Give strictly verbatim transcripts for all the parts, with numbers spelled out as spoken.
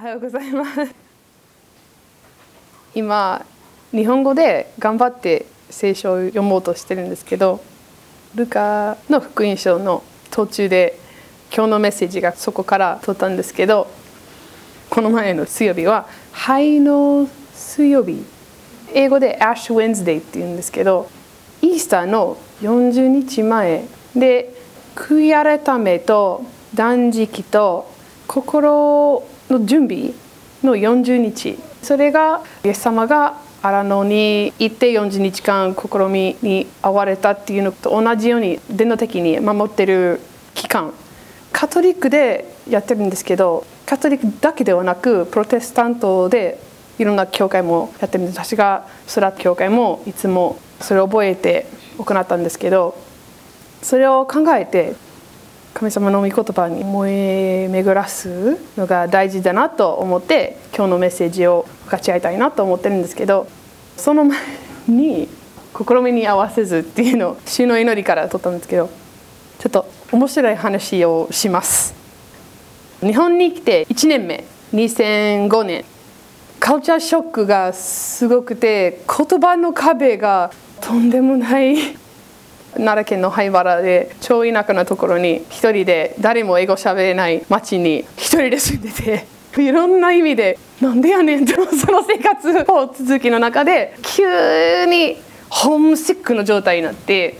おはようございます。今日本語で頑張って聖書を読もうとしてるんですけど、ルカの福音書の途中で今日のメッセージがそこから取ったんですけど、この前の水曜日は灰の水曜日、英語で Ash Wednesday っていうんですけど、イースターのよんじゅうにちまえで悔い改めと断食と心の準備のよんじゅうにち、それがイエス様が荒野に行ってよんじゅうにちかん試みに遭われたっていうのと同じように伝統的に守ってる期間、カトリックでやってるんですけど、カトリックだけではなくプロテスタントでいろんな教会もやってるんです。私がソラ教会もいつもそれを覚えて行ったんですけど、それを考えて神様の御言葉に思い巡らすのが大事だなと思って、今日のメッセージを分かち合いたいなと思ってるんですけど、その前に試みに合わせずっていうのを主の祈りから取ったんですけど、ちょっと面白い話をします。日本に来ていちねんめ、にせんごねん、カルチャーショックがすごくて、言葉の壁がとんでもない。奈良県の灰原で超田舎のところに一人で、誰も英語喋れない町に一人で住んでて、いろんな意味でなんでやねんってその生活を続きの中で急にホームシックの状態になって、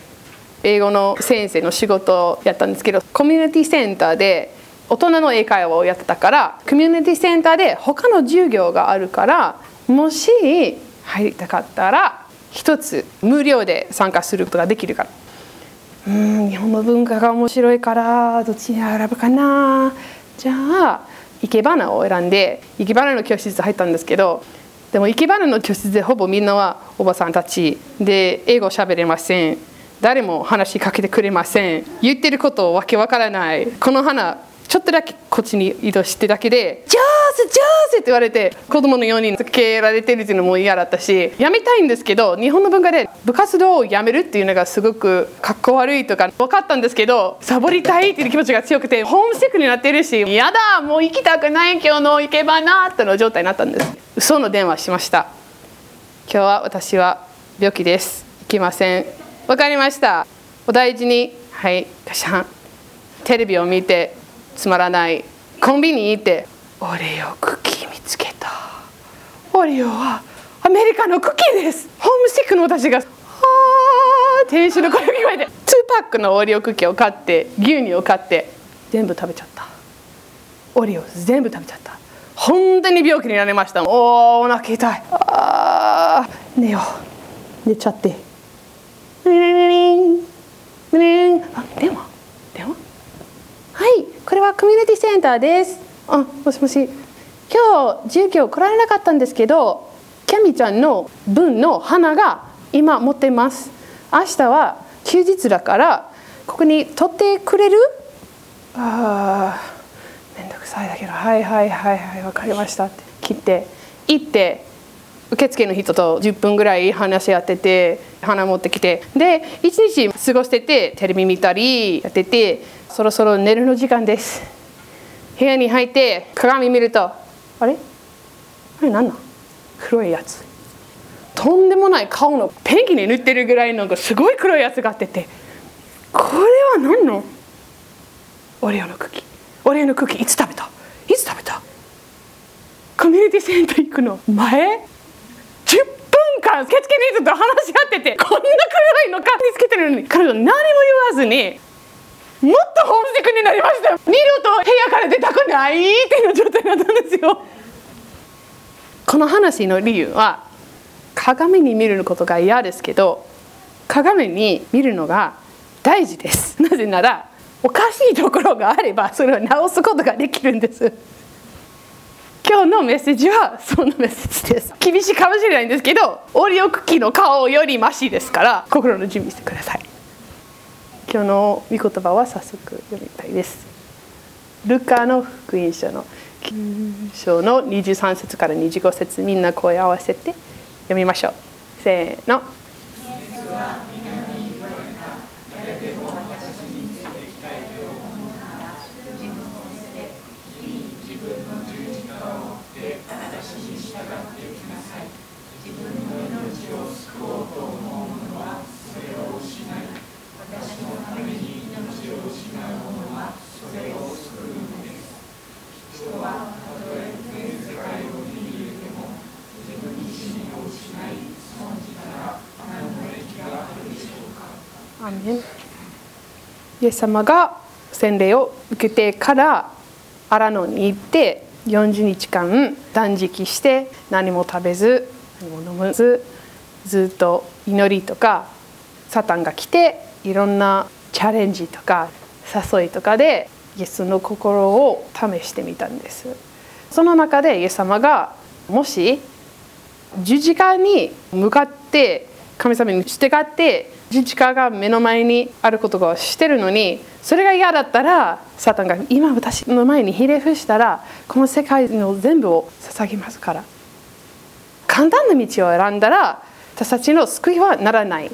英語の先生の仕事をやったんですけど、コミュニティセンターで大人の英会話をやってたから、コミュニティセンターで他の授業があるから、もし入りたかったら一つ無料で参加することができるから、うーん日本の文化が面白いからどっちに選ぶかな、じゃあ生け花を選んで生け花の教室入ったんですけど、でも生け花の教室でほぼみんなはおばさんたちで、英語喋れません、誰も話しかけてくれません、言ってることわけわからない、この花ちょっとだけこっちに移動してだけで上手上手って言われて、子供のように付けられてるっていうのも嫌だったし、やめたいんですけど、日本の文化で部活動をやめるっていうのがすごくかっこ悪いとか分かったんですけど、サボりたいっていう気持ちが強くて、ホームシックになってるし、やだもう行きたくない、今日の行けばなっての状態になったんです。嘘の電話しました。今日は私は病気です、行きません。わかりました、お大事に、はいガシャン。テレビを見てつまらない、コンビニ行ってオレオクッキー見つけた、オレオはアメリカのクッキーです。ホームシックの私が、あー店主の声が聞こえて、にパックのオレオクッキーを買って、牛乳を買って全部食べちゃった、オレオ全部食べちゃった。本当に病気になりました。おーお腹痛い、あー寝よう、寝ちゃって、ニリリンニリン、あ電話電話、はい、これはコミュニティセンターです。あ、もしもし。今日授業来られなかったんですけど、キャミちゃんの分の花が今持ってます。明日は休日だからここに取ってくれる？ああ、めんどくさいだけど、はいはいはいはい、わかりましたって切って行って。受付の人とじゅっぷんぐらい話し合ってて、花持ってきて、で一日過ごしてて、テレビ見たりやってて、そろそろ寝るの時間です。部屋に入って鏡見ると、あれあれ何だ、黒いやつ、とんでもない顔のペンキに塗ってるぐらいのすごい黒いやつがあってて、これは何の、オレオのクッキー、オレオのクッキーいつ食べたいつ食べた、コミュニティセンター行くの前じゅっぷんかん受付の人と話し合ってて、こんな黒いのか見つけてるのに、彼女何も言わずに、もっとホームシックになりましたよ。二度と部屋から出たくないっていう状態になったんですよ。この話の理由は、鏡に見ることが嫌ですけど、鏡に見るのが大事です。なぜならおかしいところがあればそれを直すことができるんです。今日のメッセージはそんなメッセージです。厳しいかもしれないんですけど、オリオクッキーの顔よりマシですから、心の準備してください。今日の御言葉は早速読みたいです。ルカの福音書のきゅう章のにじゅうさんせつからにじゅうごせつ、みんな声を合わせて読みましょう。せーの。Oh. アーメン。イエス様が洗礼を受けてからアラノに行ってよんじゅうにちかん断食して何も食べず何も飲まずずっと祈りとかサタンが来ていろんなチャレンジとか誘いとかでイエスの心を試してみたんです。その中でイエス様がもし十字架に向かって神様に従って十字架が目の前にあることをしてるのにそれが嫌だったらサタンが今私の前にひれ伏したらこの世界の全部を捧げますから簡単な道を選んだら私たちの救いはならない。イ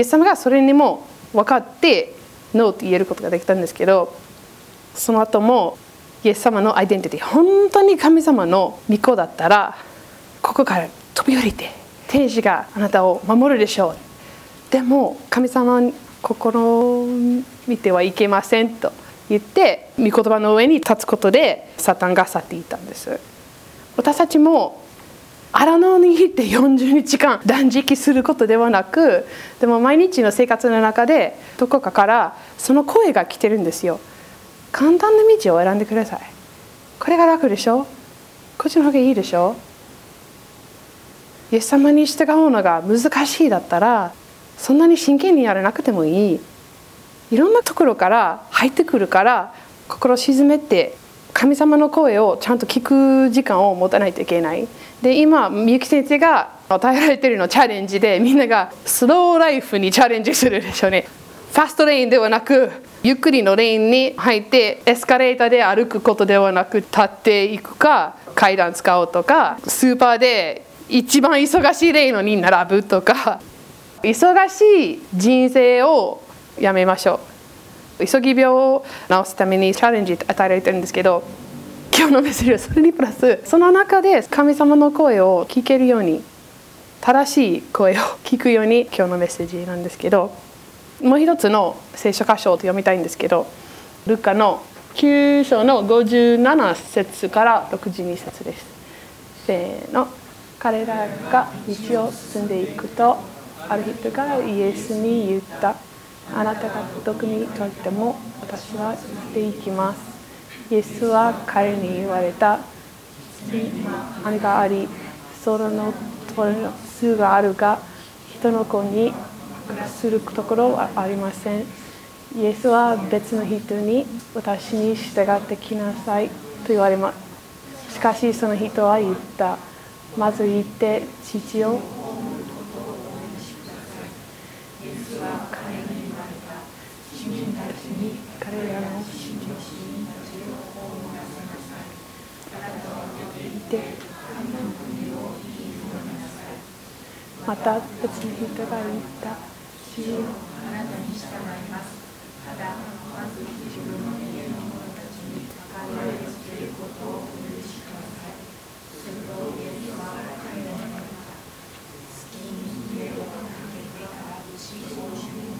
エス様がそれにも分かってノーと言えることができたんですけど、その後もイエス様のアイデンティティ本当に神様の御子だったらここから飛び降りて天使があなたを守るでしょう。でも神様に心を見てはいけませんと言って御言葉の上に立つことでサタンが去っていったんです。私たちもアラノに行ってよんじゅうにちかん断食することではなく、でも毎日の生活の中でどこかからその声が来てるんですよ。簡単な道を選んでください。これが楽でしょ、こっちの方がいいでしょ。イエス様に従うのが難しいだったらそんなに真剣にやらなくてもいい。いろんなところから入ってくるから心を静めて神様の声をちゃんと聞く時間を持たないといけない。で、今みゆき先生が与えられているのチャレンジでみんながスローライフにチャレンジするでしょうね。ファストレインではなくゆっくりのレインに入ってエスカレーターで歩くことではなく立っていくか階段使おうとかスーパーで一番忙しいレインのに並ぶとか忙しい人生をやめましょう。急ぎ病を治すためにチャレンジ与えられてるんですけど、今日のメッセージはそれにプラスその中で神様の声を聞けるように正しい声を聞くように今日のメッセージなんですけど、もう一つの聖書箇所を読みたいんですけど、ルカのきゅうしょうのごじゅうななせつからろくじゅうにせつです。せーの。彼らが道を進んでいくとある人がイエスに言った。あなたがどこに行かれても私は行っていきます。イエスは彼に言われた。穴があり空の鳥の巣があるが人の子にするところはありません。イエスは別の人に私に従ってきなさいと言われます。しかしその人は言った。まず行って父を彼らの信じをしてまた別の人が言った。主よあなたに従います。ただまず自分の家の者たちに彼らをつけることをお許しください。するとイエスは彼らに言った。月に家をかけてから死を終える。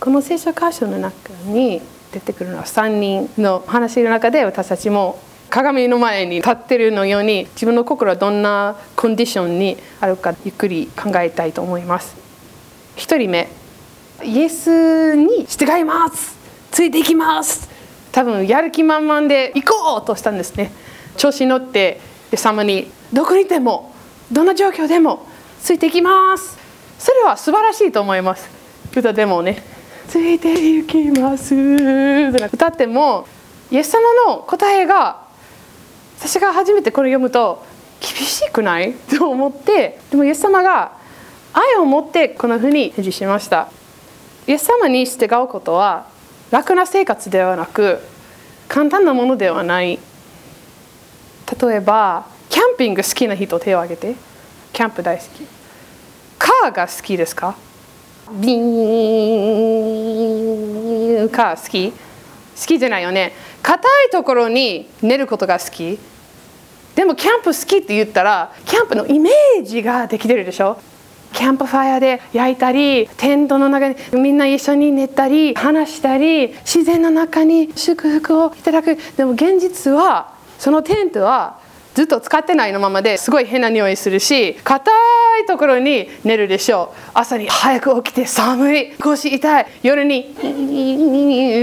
この聖書箇所の中に出てくるのはさんにんの話の中で、私たちも鏡の前に立っているのように自分の心はどんなコンディションにあるかゆっくり考えたいと思います。ひとりめ、イエスに従います、ついていきます。多分やる気満々で行こうとしたんですね。調子に乗ってイエス様にどこにいてもどんな状況でもついていきます。それは素晴らしいと思います。歌でもね、ついて行きます歌ってもイエス様の答えが、私が初めてこれ読むと厳しくないと思って、でもイエス様が愛を持ってこのふうに返事しました。イエス様に従うことは楽な生活ではなく簡単なものではない。例えばキャンピング好きな人手を挙げて。キャンプ大好き。カーが好きですか？ビーンカー好き？好きじゃないよね。硬いところに寝ることが好き。でもキャンプ好きって言ったらキャンプのイメージができてるでしょ。キャンプファイヤーで焼いたりテントの中にみんな一緒に寝たり話したり自然の中に祝福をいただく。でも現実はそのテントはずっと使ってないのままですごい変な匂いするし、硬いところに寝るでしょう。朝に早く起きて寒い、腰痛い、夜に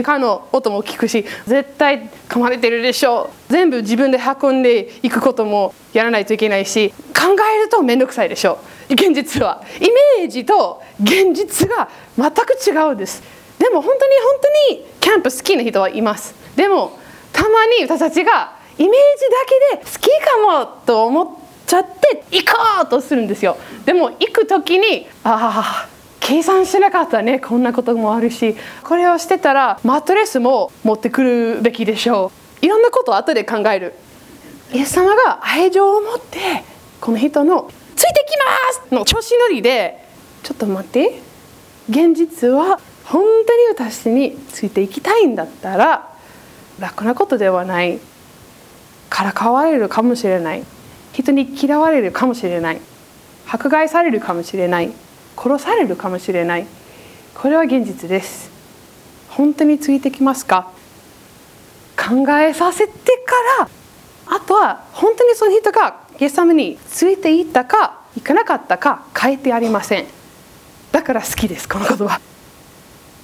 蚊の音も聞くし、絶対噛まれてるでしょう。全部自分で運んでいくこともやらないといけないし、考えると面倒くさいでしょう。現実はイメージと現実が全く違うです。でも本当に本当にキャンプ好きな人はいます。でもたまに私たちがイメージだけで好きかもと思っちゃって行こうとするんですよ。でも行く時に、ああ計算しなかったね、こんなこともあるし、これをしてたらマットレスも持ってくるべきでしょう。いろんなことを後で考える。イエス様が愛情を持って、この人のついてきますの調子乗りで、ちょっと待って、現実は本当に私についていきたいんだったら楽なことではないから、かわれるかもしれない、人に嫌われるかもしれない、迫害されるかもしれない、殺されるかもしれない、これは現実です。本当についてきますか？考えさせてから、あとは本当にその人がイエス様についていったかいかなかったか書いてありません。だから好きです、この言葉。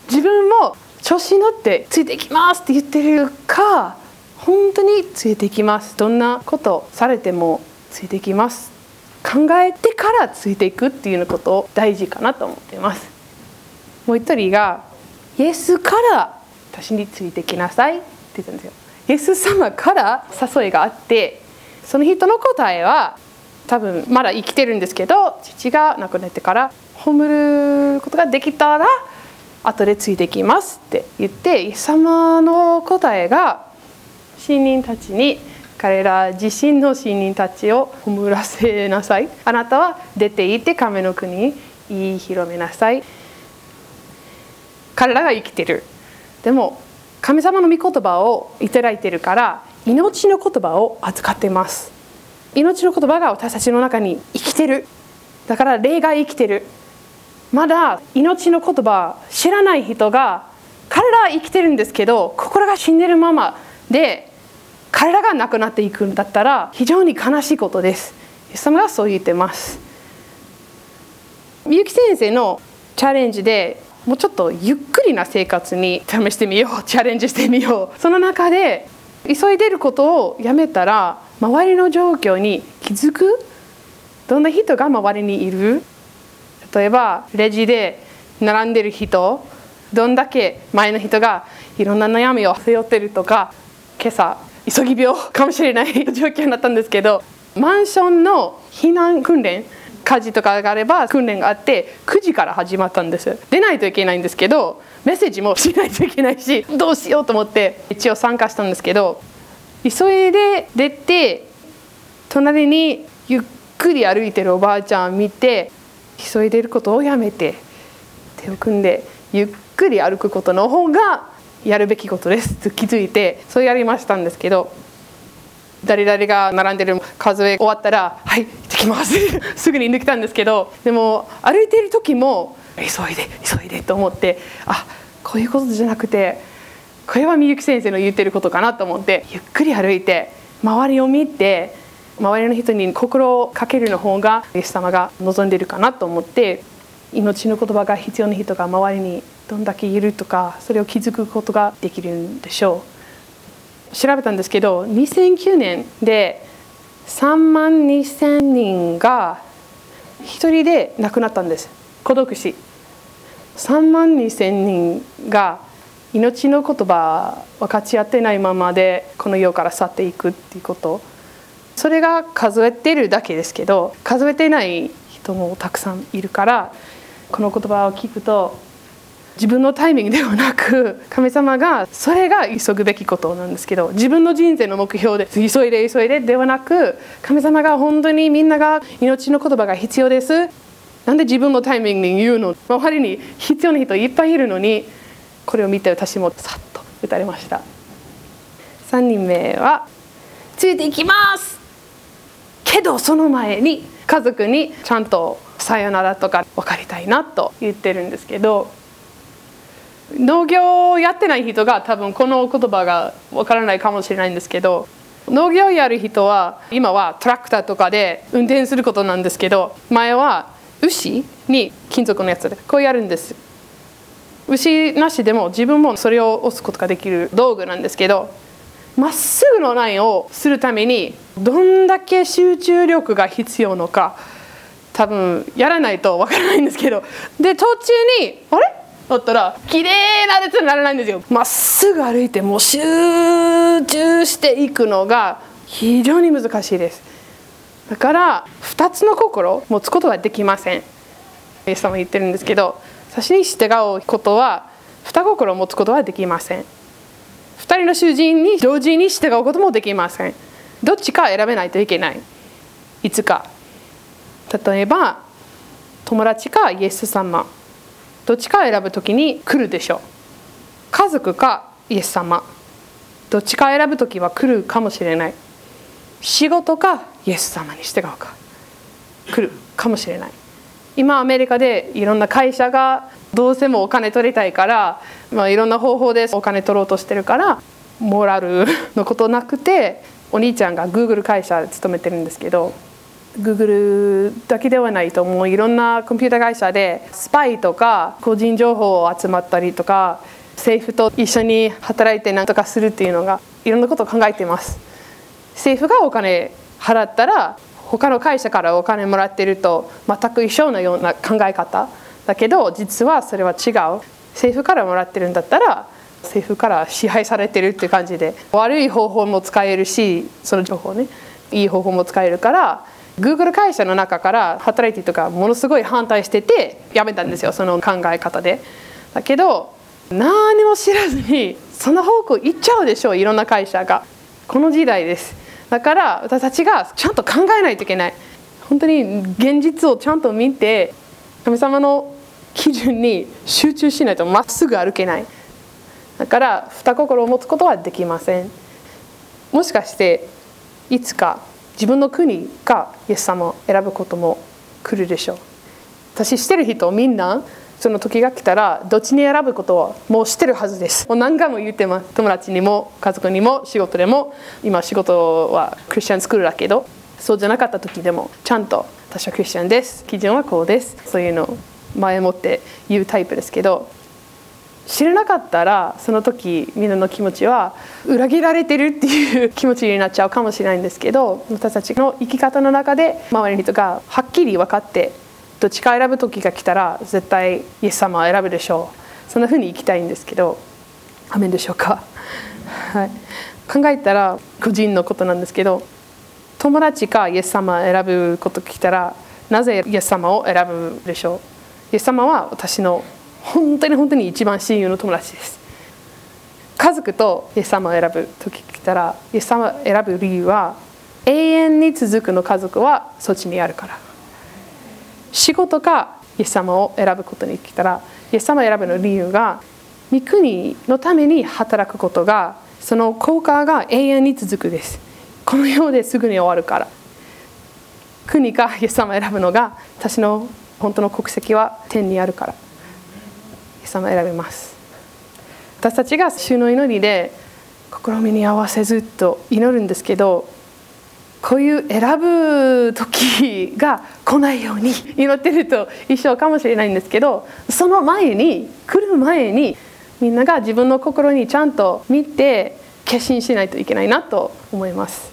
自分も調子に乗ってついてきますって言ってるか、本当についてきます。どんなことされてもついてきます。考えてからついていくっていうことを大事かなと思っています。もう一人がイエスから私についてきなさいって言ったんですよ。イエス様から誘いがあって、その人の答えは多分まだ生きてるんですけど、父が亡くなってから葬ることができたら後でついてきますって言って、イエス様の答えが信人たちに、彼ら自身の信人たちを葬らせなさい。あなたは出て行って神の国に言い広めなさい。彼らが生きてる。でも神様の御言葉をいただいてるから、命の言葉を扱ってます。命の言葉が私たちの中に生きてる。だから霊が生きてる。まだ命の言葉知らない人が、彼らは生きてるんですけど心が死んでるままで、彼らが亡くなっていくんだったら非常に悲しいことです。イエス様がそう言ってます。みゆき先生のチャレンジで、もうちょっとゆっくりな生活に試してみよう、チャレンジしてみよう。その中で急いでることをやめたら周りの状況に気づく。どんな人が周りにいる？例えばレジで並んでる人、どんだけ前の人がいろんな悩みを背負ってるとか、今朝急ぎ病かもしれない状況になったんですけど、マンションの避難訓練、火事とかがあれば訓練があってくじから始まったんです。出ないといけないんですけど、メッセージもしないといけないし、どうしようと思って一応参加したんですけど、急いで出て隣にゆっくり歩いてるおばあちゃんを見て、急いでることをやめて手を組んでゆっくり歩くことの方がやるべきことですと気づいて、そうやりましたんですけど、誰々が並んでる数え終わったら、はい行ってきますすぐに抜けたんですけど、でも歩いている時も急いで急いでと思って、あ、こういうことじゃなくて、これはみゆき先生の言ってることかなと思って、ゆっくり歩いて周りを見て、周りの人に心をかけるの方がイエス様が望んでるかなと思って、命の言葉が必要な人が周りにどんだけいるとか、それを気づくことができるんでしょう。調べたんですけど、にせんきゅうねんでさんまんにせんにんが一人で亡くなったんです。孤独死。さんまんにせんにんが命の言葉分かち合ってないままでこの世から去っていくっていうこと。それが数えてるだけですけど、数えてない人もたくさんいるから、この言葉を聞くと、自分のタイミングではなく神様が、それが急ぐべきことなんですけど、自分の人生の目標で急いで急いでではなく、神様が本当にみんなが命の言葉が必要です。なんで自分のタイミングに言うの？周りに必要な人いっぱいいるのに。これを見て私もさっと打たれました。さんにんめはついていきますけど、その前に家族にちゃんとさよならとか別れたいなと言ってるんですけど、農業をやってない人が多分この言葉がわからないかもしれないんですけど、農業をやる人は今はトラクターとかで運転することなんですけど、前は牛に金属のやつでこうやるんです。牛なしでも自分もそれを押すことができる道具なんですけど、まっすぐのラインをするためにどんだけ集中力が必要のか、多分やらないとわからないんですけど、で途中にあれだったら綺麗な列にならないんですよ。まっすぐ歩いてもう集中していくのが非常に難しいです。だからふたつの心を持つことはできません。イエス様も言ってるんですけど、私に従うことは二心を持つことはできません。二人の囚人に同時に従うこともできません。どっちか選べないといけない、いつか。例えば友達かイエス様、どっちか選ぶときに来るでしょう。家族かイエス様、どっちか選ぶときは来るかもしれない。仕事かイエス様に従うか、来るかもしれない。今アメリカでいろんな会社がどうせもお金取りたいから、まあ、いろんな方法でお金取ろうとしてるから、モラルのことなくて、お兄ちゃんが Google 会社で勤めてるんですけど、Google だけではないと思う、いろんなコンピュータ会社でスパイとか個人情報を集まったりとか、政府と一緒に働いて何とかするっていうのが、いろんなことを考えています。政府がお金払ったら他の会社からお金もらってると全く一緒のような考え方だけど、実はそれは違う。政府からもらってるんだったら政府から支配されてるって感じで、悪い方法も使えるし、その情報ね、いい方法も使えるから、Google 会社の中から働いてる人がものすごい反対しててやめたんですよ、その考え方で。だけど何も知らずにその方向行っちゃうでしょう、いろんな会社が。この時代です。だから私たちがちゃんと考えないといけない。本当に現実をちゃんと見て、神様の基準に集中しないとまっすぐ歩けない。だから二心を持つことはできません。もしかしていつか自分の国がイエス様を選ぶことも来るでしょう。私してる人みんな、その時が来たらどっちに選ぶことはもうしてるはずです。もう何回も言ってます、友達にも家族にも仕事でも。今仕事はクリスチャンスクールだけど、そうじゃなかった時でもちゃんと私はクリスチャンです、基準はこうです、そういうのを前もって言うタイプですけど、知らなかったらその時みんなの気持ちは裏切られてるっていう気持ちになっちゃうかもしれないんですけど、私たちの生き方の中で周りの人がはっきり分かって、どっちか選ぶ時が来たら絶対イエス様を選ぶでしょう。そんな風に生きたいんですけど、アメンでしょうか。はい、考えたら個人のことなんですけど、友達かイエス様を選ぶことが来たら、なぜイエス様を選ぶでしょう。イエス様は私の本当に本当に一番親友の友達です。家族とイエス様を選ぶ時が来たら、イエス様を選ぶ理由は、永遠に続くの家族はそっちにあるから。仕事かイエス様を選ぶことに来たら、イエス様を選ぶの理由が、御国のために働くことが、その効果が永遠に続くです。この世ですぐに終わるから。国かイエス様を選ぶのが、私の本当の国籍は天にあるから、イエス様を選びます。私たちが主の祈りで試みに合わせずっと祈るんですけど、こういう選ぶ時が来ないように祈ってると一緒かもしれないんですけど、その前に来る前にみんなが自分の心にちゃんと見て決心しないといけないなと思います。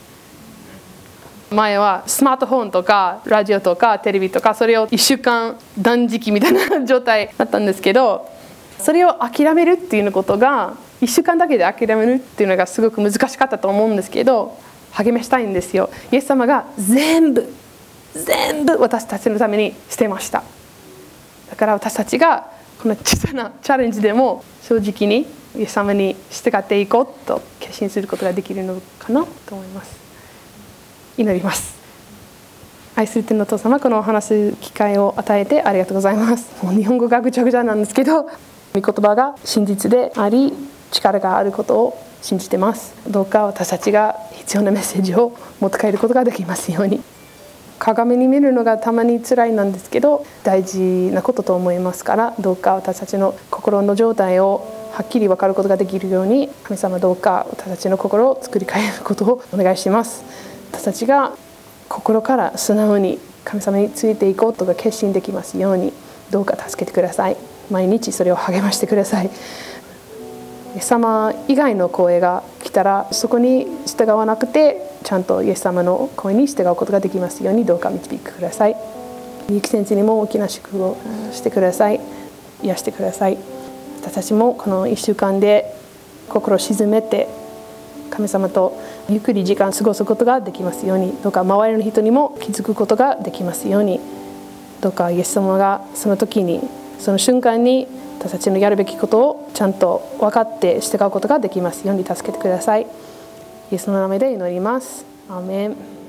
前はスマートフォンとかラジオとかテレビとか、それをいっしゅうかん断食みたいな状態だったんですけど、それを諦めるっていうことが、いっしゅうかんだけで諦めるっていうのがすごく難しかったと思うんですけど、励ましたいんですよ。イエス様が全部全部私たちのためにしてました。だから私たちがこの小さなチャレンジでも正直にイエス様に従っていこうと決心することができるのかなと思います。祈ります。愛する天のお父様、このお話す機会を与えてありがとうございます。もう日本語がぐちゃぐちゃなんですけど、御言葉が真実であり力があることを信じてます。どうか私たちが必要なメッセージを持って帰ることができますように。鏡に見るのがたまに辛いなんですけど、大事なことと思いますから、どうか私たちの心の状態をはっきり分かることができるように、神様どうか私たちの心を作り変えることをお願いします。私たちが心から素直に神様についていこうとか決心できますように、どうか助けてください。毎日それを励ましてください。イエス様以外の声が来たら、そこに従わなくて、ちゃんとイエス様の声に従うことができますように、どうか導いてください。ゆき先生にも大きな祝福をしてください。癒してください。私たちもこのいっしゅうかんで心を静めて、神様とゆっくり時間を過ごすことができますように、どうか周りの人にも気づくことができますように、どうかイエス様がその時に、その瞬間に私たちのやるべきことをちゃんと分かって従うことができますように助けてください。イエスの名前で祈ります。アーメン。